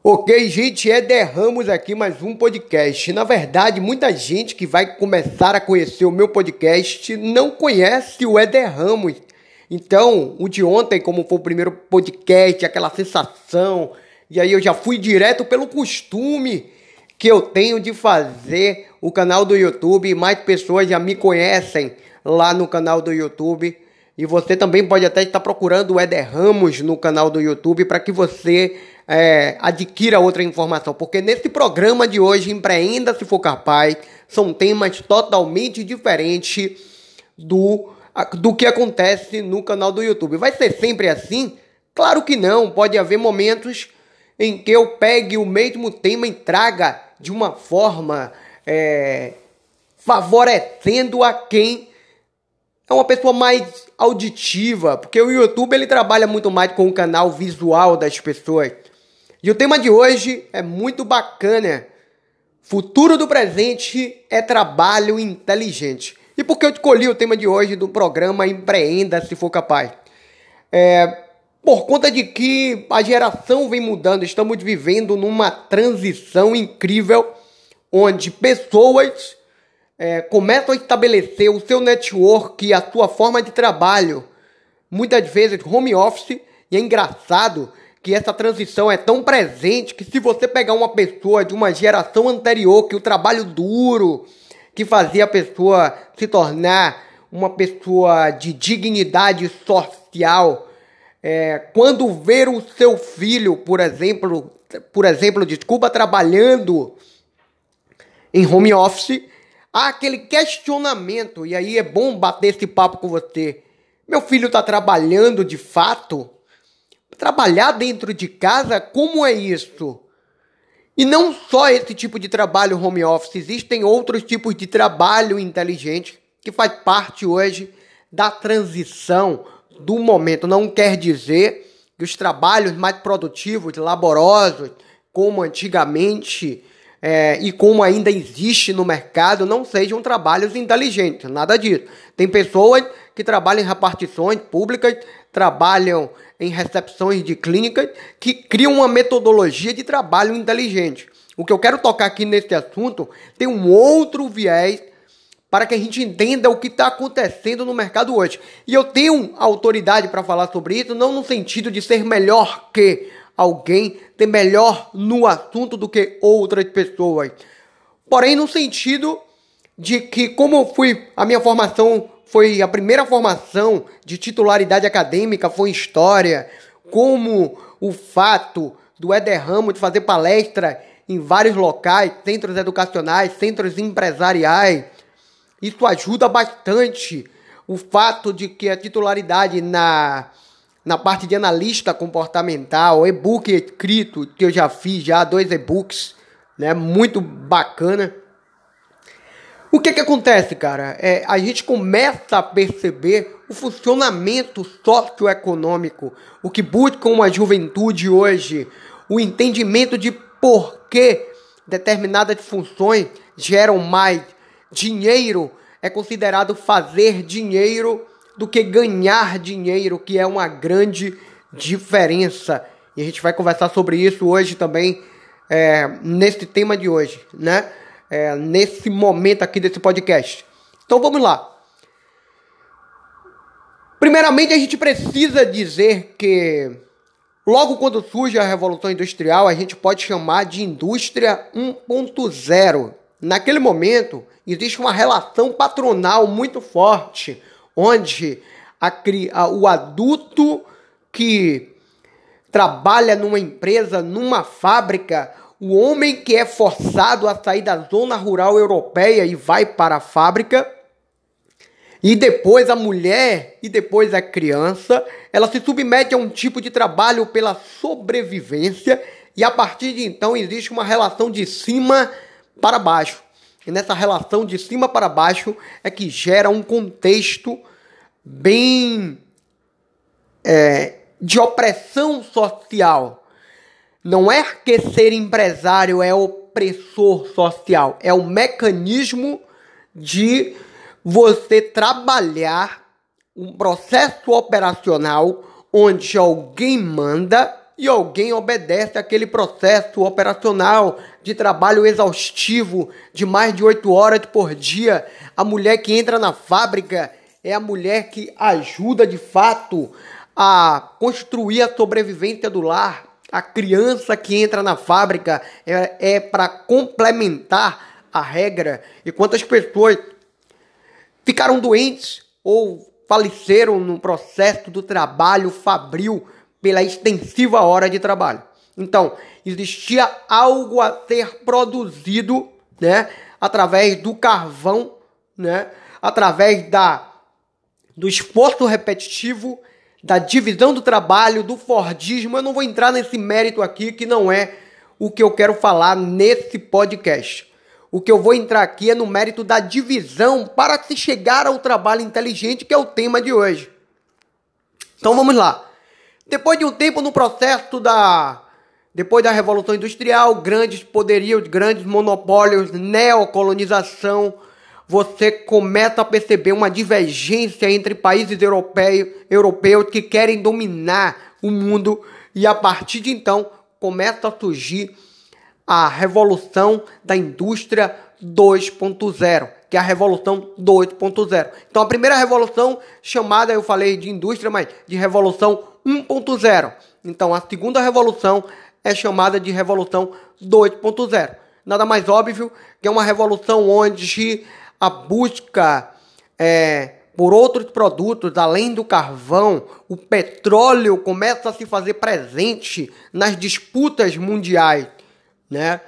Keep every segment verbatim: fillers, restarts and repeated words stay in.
Ok, gente, Éder Ramos aqui, mais um podcast. Na verdade, muita gente que vai começar a conhecer o meu podcast não conhece o Éder Ramos. Então, o de ontem, como foi o primeiro podcast, aquela sensação, e aí eu já fui direto pelo costume que eu tenho de fazer o canal do YouTube. Mais pessoas já me conhecem lá no canal do YouTube. E você também pode até estar procurando o Éder Ramos no canal do YouTube para que você é, adquira outra informação. Porque nesse programa de hoje, Empreenda Se For Capaz, são temas totalmente diferentes do, do que acontece no canal do YouTube. Vai ser sempre assim? Claro que não. Pode haver momentos em que eu pegue o mesmo tema e traga de uma forma é, favorecendo a quem é uma pessoa mais auditiva, porque o YouTube ele trabalha muito mais com o canal visual das pessoas. E o tema de hoje é muito bacana. Futuro do presente é trabalho inteligente. E por que eu escolhi o tema de hoje do programa Empreenda Se For Capaz? É, por conta de que a geração vem mudando, estamos vivendo numa transição incrível, onde pessoas... É, começam a estabelecer o seu network, a sua forma de trabalho, muitas vezes home office, e é engraçado que essa transição é tão presente que se você pegar uma pessoa de uma geração anterior, que o trabalho duro, que fazia a pessoa se tornar uma pessoa de dignidade social, é, quando ver o seu filho, por exemplo, por exemplo, desculpa, trabalhando em home office, há aquele questionamento, e aí é bom bater esse papo com você. Meu filho está trabalhando de fato? Trabalhar dentro de casa, como é isso? E não só esse tipo de trabalho home office, existem outros tipos de trabalho inteligente que faz parte hoje da transição do momento. Não quer dizer que os trabalhos mais produtivos, laborosos, como antigamente... É, e como ainda existe no mercado, não sejam trabalhos inteligentes, nada disso. Tem pessoas que trabalham em repartições públicas, trabalham em recepções de clínicas, que criam uma metodologia de trabalho inteligente. O que eu quero tocar aqui nesse assunto tem um outro viés para que a gente entenda o que está acontecendo no mercado hoje. E eu tenho autoridade para falar sobre isso, não no sentido de ser melhor que... alguém ter melhor no assunto do que outras pessoas. Porém, no sentido de que, como eu fui, a minha formação foi a primeira formação de titularidade acadêmica, foi história, como o fato do Éder Ramos de fazer palestra em vários locais, centros educacionais, centros empresariais, isso ajuda bastante. O fato de que a titularidade na... Na parte de analista comportamental, e-book escrito, que eu já fiz, já dois e-books, né? Muito bacana. O que que acontece, cara? É, a gente começa a perceber o funcionamento socioeconômico, o que busca uma juventude hoje, o entendimento de por que determinadas funções geram mais dinheiro, é considerado fazer dinheiro do que ganhar dinheiro, que é uma grande diferença. E a gente vai conversar sobre isso hoje também, é, nesse tema de hoje, né? É, nesse momento aqui desse podcast. Então vamos lá. Primeiramente, a gente precisa dizer que logo quando surge a Revolução Industrial, a gente pode chamar de Indústria um ponto zero. Naquele momento, existe uma relação patronal muito forte, onde a, a, o adulto que trabalha numa empresa, numa fábrica, o homem que é forçado a sair da zona rural europeia e vai para a fábrica, e depois a mulher e depois a criança, ela se submete a um tipo de trabalho pela sobrevivência, e a partir de então existe uma relação de cima para baixo. E nessa relação de cima para baixo é que gera um contexto bem é, de opressão social. Não é que ser empresário é opressor social, é o mecanismo de você trabalhar um processo operacional onde alguém manda e alguém obedece àquele processo operacional de trabalho exaustivo de mais de oito horas por dia. A mulher que entra na fábrica é a mulher que ajuda de fato a construir a sobrevivência do lar. A criança que entra na fábrica é, é para complementar a regra. E quantas pessoas ficaram doentes ou faleceram no processo do trabalho fabril pela extensiva hora de trabalho. Então, existia algo a ser produzido, né, através do carvão, né, através da, do esforço repetitivo, da divisão do trabalho, do fordismo. Eu não vou entrar nesse mérito aqui, que não é o que eu quero falar nesse podcast. O que eu vou entrar aqui é no mérito da divisão para se chegar ao trabalho inteligente, que é o tema de hoje. Então vamos lá. Depois de um tempo no processo da... Depois da Revolução Industrial, grandes poderios, grandes monopólios, neocolonização, você começa a perceber uma divergência entre países europeus, europeus que querem dominar o mundo, e a partir de então começa a surgir a revolução da indústria dois ponto zero, que é a revolução dois ponto zero. Então a primeira revolução chamada, eu falei de indústria, mas de revolução um ponto zero. Então a segunda revolução é chamada de revolução dois ponto zero. Nada mais óbvio que é uma revolução onde a busca é, por outros produtos, além do carvão, o petróleo começa a se fazer presente nas disputas mundiais, né?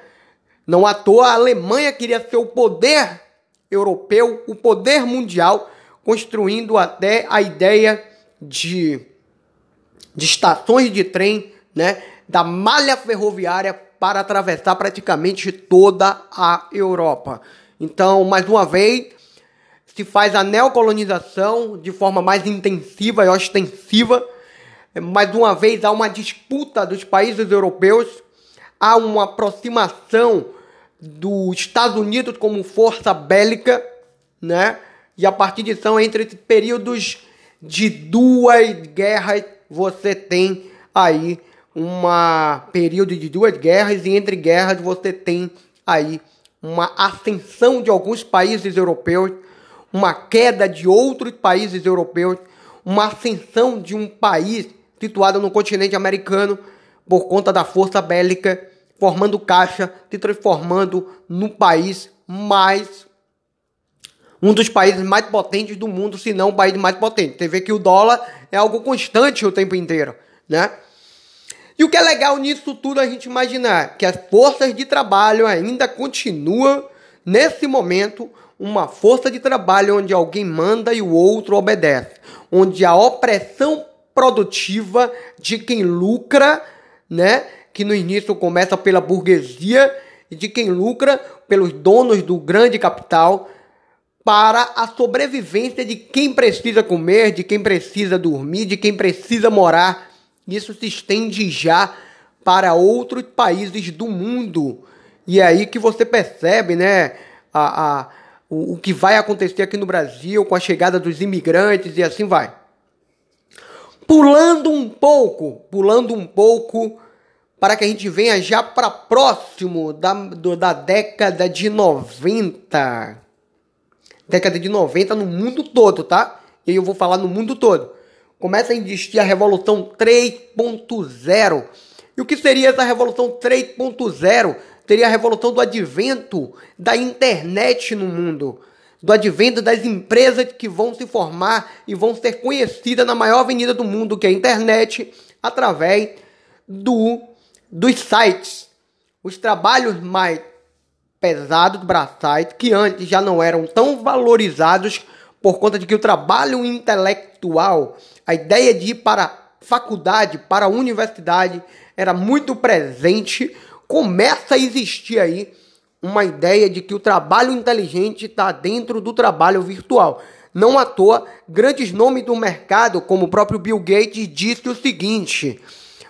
Não à toa a Alemanha queria ser o poder europeu, o poder mundial, construindo até a ideia de, de estações de trem, né, da malha ferroviária para atravessar praticamente toda a Europa. Então, mais uma vez, se faz a neocolonização de forma mais intensiva e ostensiva. Mais uma vez, há uma disputa dos países europeus, há uma aproximação dos Estados Unidos como força bélica, né? E a partir disso, entre períodos de duas guerras, você tem aí uma período de duas guerras, e entre guerras você tem aí uma ascensão de alguns países europeus, uma queda de outros países europeus, uma ascensão de um país situado no continente americano por conta da força bélica, formando caixa, se transformando no país mais, um dos países mais potentes do mundo, se não o país mais potente. Você vê que o dólar é algo constante o tempo inteiro, né? E o que é legal nisso tudo a gente imaginar que as forças de trabalho ainda continuam, nesse momento, uma força de trabalho onde alguém manda e o outro obedece. Onde a opressão produtiva de quem lucra, né, que no início começa pela burguesia, e de quem lucra pelos donos do grande capital, para a sobrevivência de quem precisa comer, de quem precisa dormir, de quem precisa morar. Isso se estende já para outros países do mundo. E é aí que você percebe, né, a, a, o, o que vai acontecer aqui no Brasil com a chegada dos imigrantes e assim vai. Pulando um pouco, pulando um pouco, para que a gente venha já para próximo da, do, da década de noventa. Década de noventa no mundo todo, tá? E eu vou falar no mundo todo. Começa a existir a Revolução três ponto zero. E o que seria essa Revolução três ponto zero? Seria a revolução do advento da internet no mundo. Do advento das empresas que vão se formar e vão ser conhecidas na maior avenida do mundo, que é a internet, através do, dos sites. Os trabalhos mais pesados, braçais, que antes já não eram tão valorizados, por conta de que o trabalho intelectual, a ideia de ir para a faculdade, para a universidade, era muito presente. Começa a existir aí uma ideia de que o trabalho inteligente está dentro do trabalho virtual. Não à toa, grandes nomes do mercado, como o próprio Bill Gates, disse o seguinte: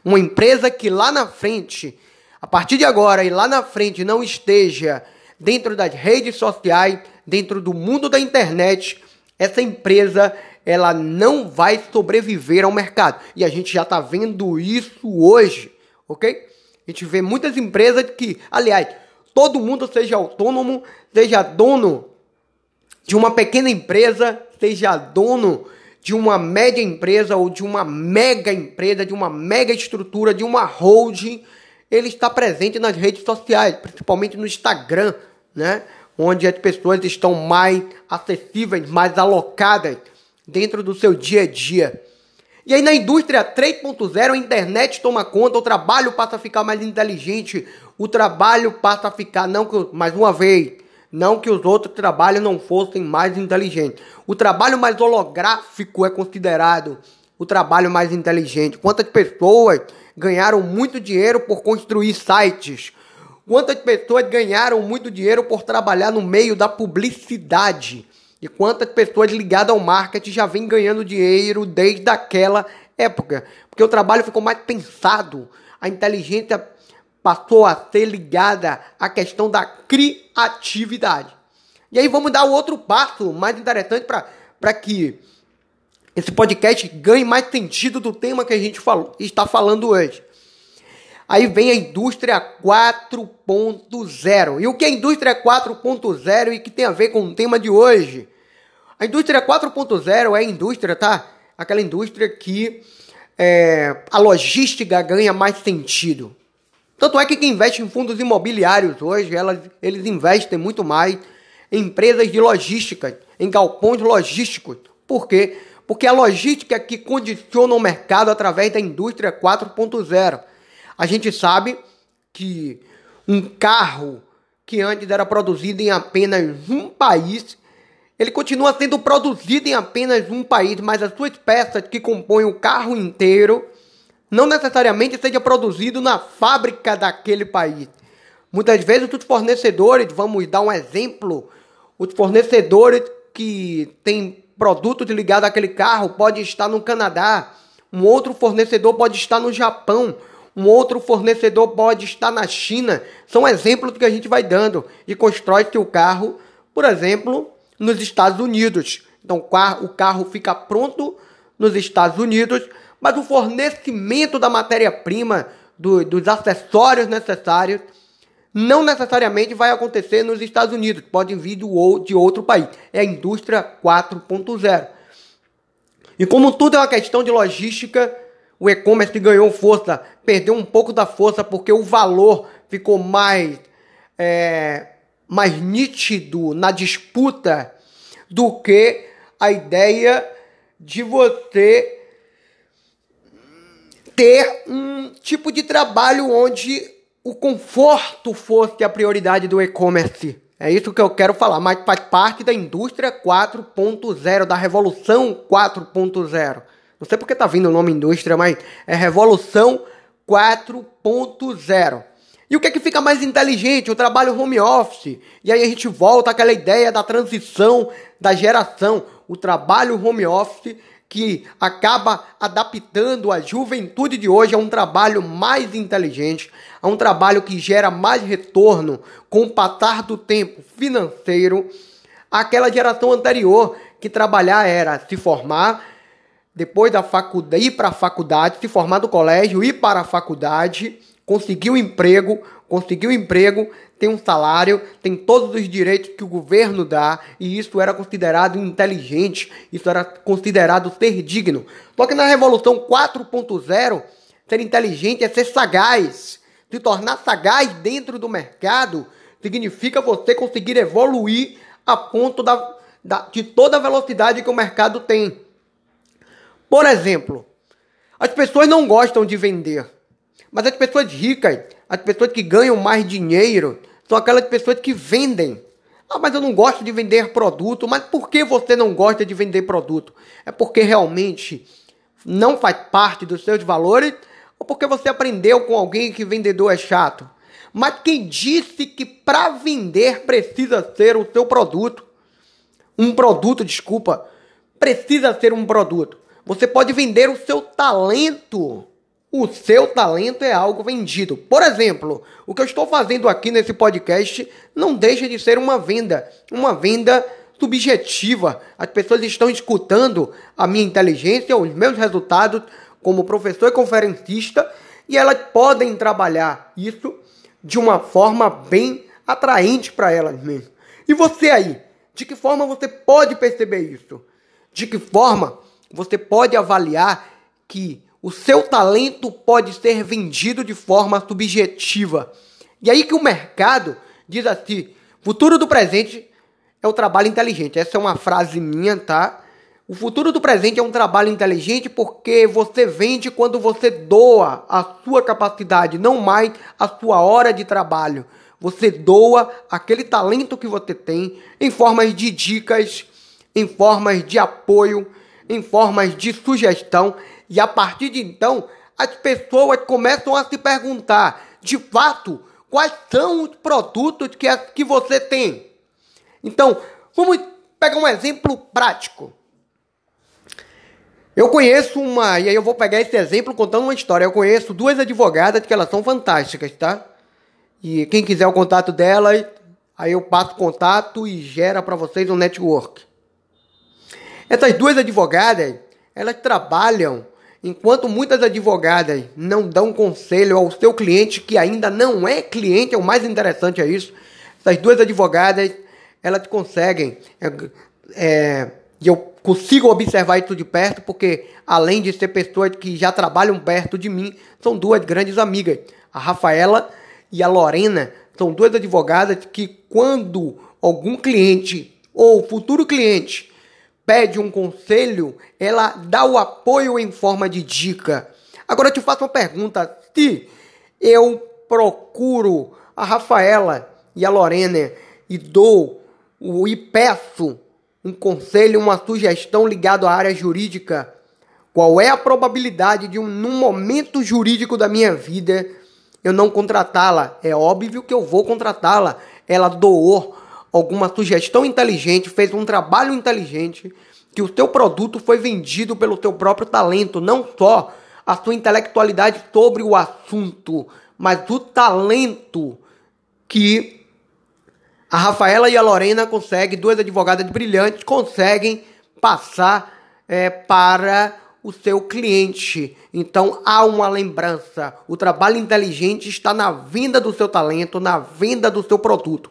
uma empresa que lá na frente, a partir de agora e lá na frente, não esteja dentro das redes sociais, dentro do mundo da internet, essa empresa ela não vai sobreviver ao mercado. E a gente já está vendo isso hoje, ok? A gente vê muitas empresas que, aliás, todo mundo, seja autônomo, seja dono de uma pequena empresa, seja dono de uma média empresa ou de uma mega empresa, de uma mega estrutura, de uma holding, ele está presente nas redes sociais, principalmente no Instagram, né? Onde as pessoas estão mais acessíveis, mais alocadas dentro do seu dia a dia. E aí na indústria três ponto zero, a internet toma conta, o trabalho passa a ficar mais inteligente, o trabalho passa a ficar, não que, mais uma vez, não que os outros trabalhos não fossem mais inteligentes. O trabalho mais holográfico é considerado o trabalho mais inteligente. Quantas pessoas ganharam muito dinheiro por construir sites? Quantas pessoas ganharam muito dinheiro por trabalhar no meio da publicidade? E quantas pessoas ligadas ao marketing já vêm ganhando dinheiro desde aquela época? Porque o trabalho ficou mais pensado. A inteligência passou a ser ligada à questão da criatividade. E aí vamos dar o outro passo mais interessante para que esse podcast ganhe mais sentido do tema que a gente falou, está falando hoje. Aí vem a indústria quatro ponto zero. E o que é a indústria quatro ponto zero e que tem a ver com o tema de hoje? A indústria quatro ponto zero é a indústria, tá? Aquela indústria que é, a logística ganha mais sentido. Tanto é que quem investe em fundos imobiliários hoje, elas, eles investem muito mais em empresas de logística, em galpões logísticos. Por quê? Porque a logística que condiciona o mercado através da indústria quatro ponto zero. A gente sabe que um carro que antes era produzido em apenas um país, ele continua sendo produzido em apenas um país, mas as suas peças que compõem o carro inteiro não necessariamente seja produzido na fábrica daquele país. Muitas vezes os fornecedores, vamos dar um exemplo, os fornecedores que têm produtos ligados àquele carro podem estar no Canadá, um outro fornecedor pode estar no Japão, um outro fornecedor pode estar na China. São exemplos que a gente vai dando e constrói seu carro, por exemplo, nos Estados Unidos. Então o carro fica pronto nos Estados Unidos, mas o fornecimento da matéria-prima, do, dos acessórios necessários, não necessariamente vai acontecer nos Estados Unidos. Pode vir do, de outro país. É a indústria quatro ponto zero. E como tudo é uma questão de logística, o e-commerce ganhou força, perdeu um pouco da força porque o valor ficou mais, é, mais nítido na disputa do que a ideia de você ter um tipo de trabalho onde o conforto fosse a prioridade do e-commerce. É isso que eu quero falar, mas faz parte da indústria quatro ponto zero, da revolução quatro ponto zero. Não sei porque tá vindo o nome indústria, mas é revolução quatro ponto zero. E o que é que fica mais inteligente? O trabalho home office. E aí a gente volta àquela ideia da transição da geração. O trabalho home office que acaba adaptando a juventude de hoje a um trabalho mais inteligente, a um trabalho que gera mais retorno com o passar do tempo financeiro, àquela geração anterior que trabalhar era se formar, depois da faculdade, ir para a faculdade, se formar do colégio, ir para a faculdade, conseguir um emprego, conseguir um emprego, tem um salário, tem todos os direitos que o governo dá, e isso era considerado inteligente, isso era considerado ser digno. Só que na Revolução quatro ponto zero, ser inteligente é ser sagaz. Se tornar sagaz dentro do mercado significa você conseguir evoluir a ponto da, da, de toda a velocidade que o mercado tem. Por exemplo, as pessoas não gostam de vender, mas as pessoas ricas, as pessoas que ganham mais dinheiro, são aquelas pessoas que vendem. Ah, mas eu não gosto de vender produto. Mas por que você não gosta de vender produto? É porque realmente não faz parte dos seus valores ou porque você aprendeu com alguém que vendedor é chato? Mas quem disse que para vender precisa ser o seu produto? Um produto, desculpa. Precisa ser um produto. Você pode vender o seu talento. O seu talento é algo vendido. Por exemplo, o que eu estou fazendo aqui nesse podcast não deixa de ser uma venda. Uma venda subjetiva. As pessoas estão escutando a minha inteligência, os meus resultados como professor e conferencista, e elas podem trabalhar isso de uma forma bem atraente para elas mesmas. E você aí? De que forma você pode perceber isso? De que forma você pode avaliar que o seu talento pode ser vendido de forma subjetiva? E aí que o mercado diz assim: futuro do presente é o trabalho inteligente. Essa é uma frase minha, tá? O futuro do presente é um trabalho inteligente porque você vende quando você doa a sua capacidade, não mais a sua hora de trabalho. Você doa aquele talento que você tem em formas de dicas, em formas de apoio, em formas de sugestão. E a partir de então, as pessoas começam a se perguntar, de fato, quais são os produtos que, é, que você tem. Então, vamos pegar um exemplo prático. Eu conheço uma, e aí eu vou pegar esse exemplo contando uma história. Eu conheço duas advogadas que elas são fantásticas, tá? E quem quiser o contato delas, aí eu passo contato e gera para vocês um network. Essas duas advogadas, elas trabalham, enquanto muitas advogadas não dão conselho ao seu cliente, que ainda não é cliente, é o mais interessante é isso. Essas duas advogadas, elas conseguem, é, é, e eu consigo observar isso de perto, porque além de ser pessoas que já trabalham perto de mim, são duas grandes amigas, a Rafaela e a Lorena. São duas advogadas que, quando algum cliente ou futuro cliente pede um conselho, ela dá o apoio em forma de dica. Agora eu te faço uma pergunta: se eu procuro a Rafaela e a Lorena e dou e peço um conselho, uma sugestão ligado à área jurídica, qual é a probabilidade de, um, num momento jurídico da minha vida, eu não contratá-la? É óbvio que eu vou contratá-la. Ela doou alguma sugestão inteligente, fez um trabalho inteligente, que o seu produto foi vendido pelo seu próprio talento, não só a sua intelectualidade sobre o assunto, mas o talento que a Rafaela e a Lorena conseguem, duas advogadas brilhantes, conseguem passar é, para o seu cliente. Então há uma lembrança. O trabalho inteligente está na venda do seu talento, na venda do seu produto.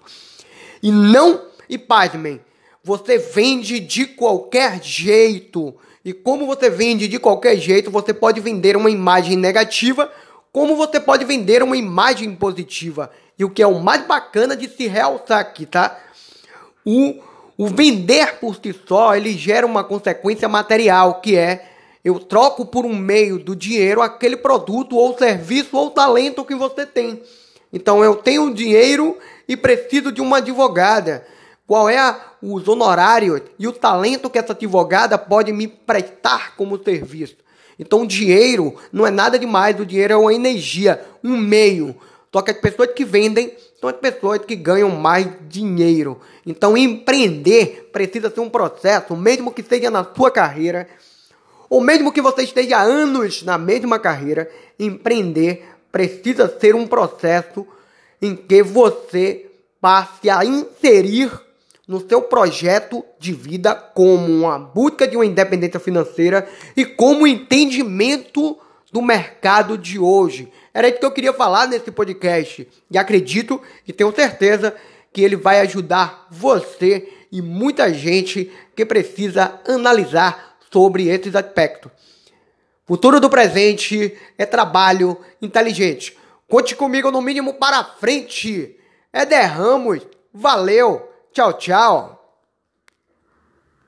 E não, e pasmem, você vende de qualquer jeito. E como você vende de qualquer jeito, você pode vender uma imagem negativa, como você pode vender uma imagem positiva. E o que é o mais bacana de se realçar aqui, tá? O, o vender por si só, ele gera uma consequência material, que é: eu troco por um meio do dinheiro aquele produto ou serviço ou talento que você tem. Então eu tenho dinheiro e preciso de uma advogada. Qual é a, os honorários e o talento que essa advogada pode me prestar como serviço? Então o dinheiro não é nada demais, o dinheiro é uma energia, um meio. Só que as pessoas que vendem são as pessoas que ganham mais dinheiro. Então empreender precisa ser um processo, mesmo que seja na sua carreira, ou mesmo que você esteja há anos na mesma carreira, empreender precisa ser um processo em que você passe a inserir no seu projeto de vida como uma busca de uma independência financeira e como entendimento do mercado de hoje. Era isso que eu queria falar nesse podcast. E acredito e tenho certeza que ele vai ajudar você e muita gente que precisa analisar sobre esses aspectos. Futuro do presente é trabalho inteligente. Conte comigo no mínimo para frente. Éder Ramos, valeu, tchau, tchau.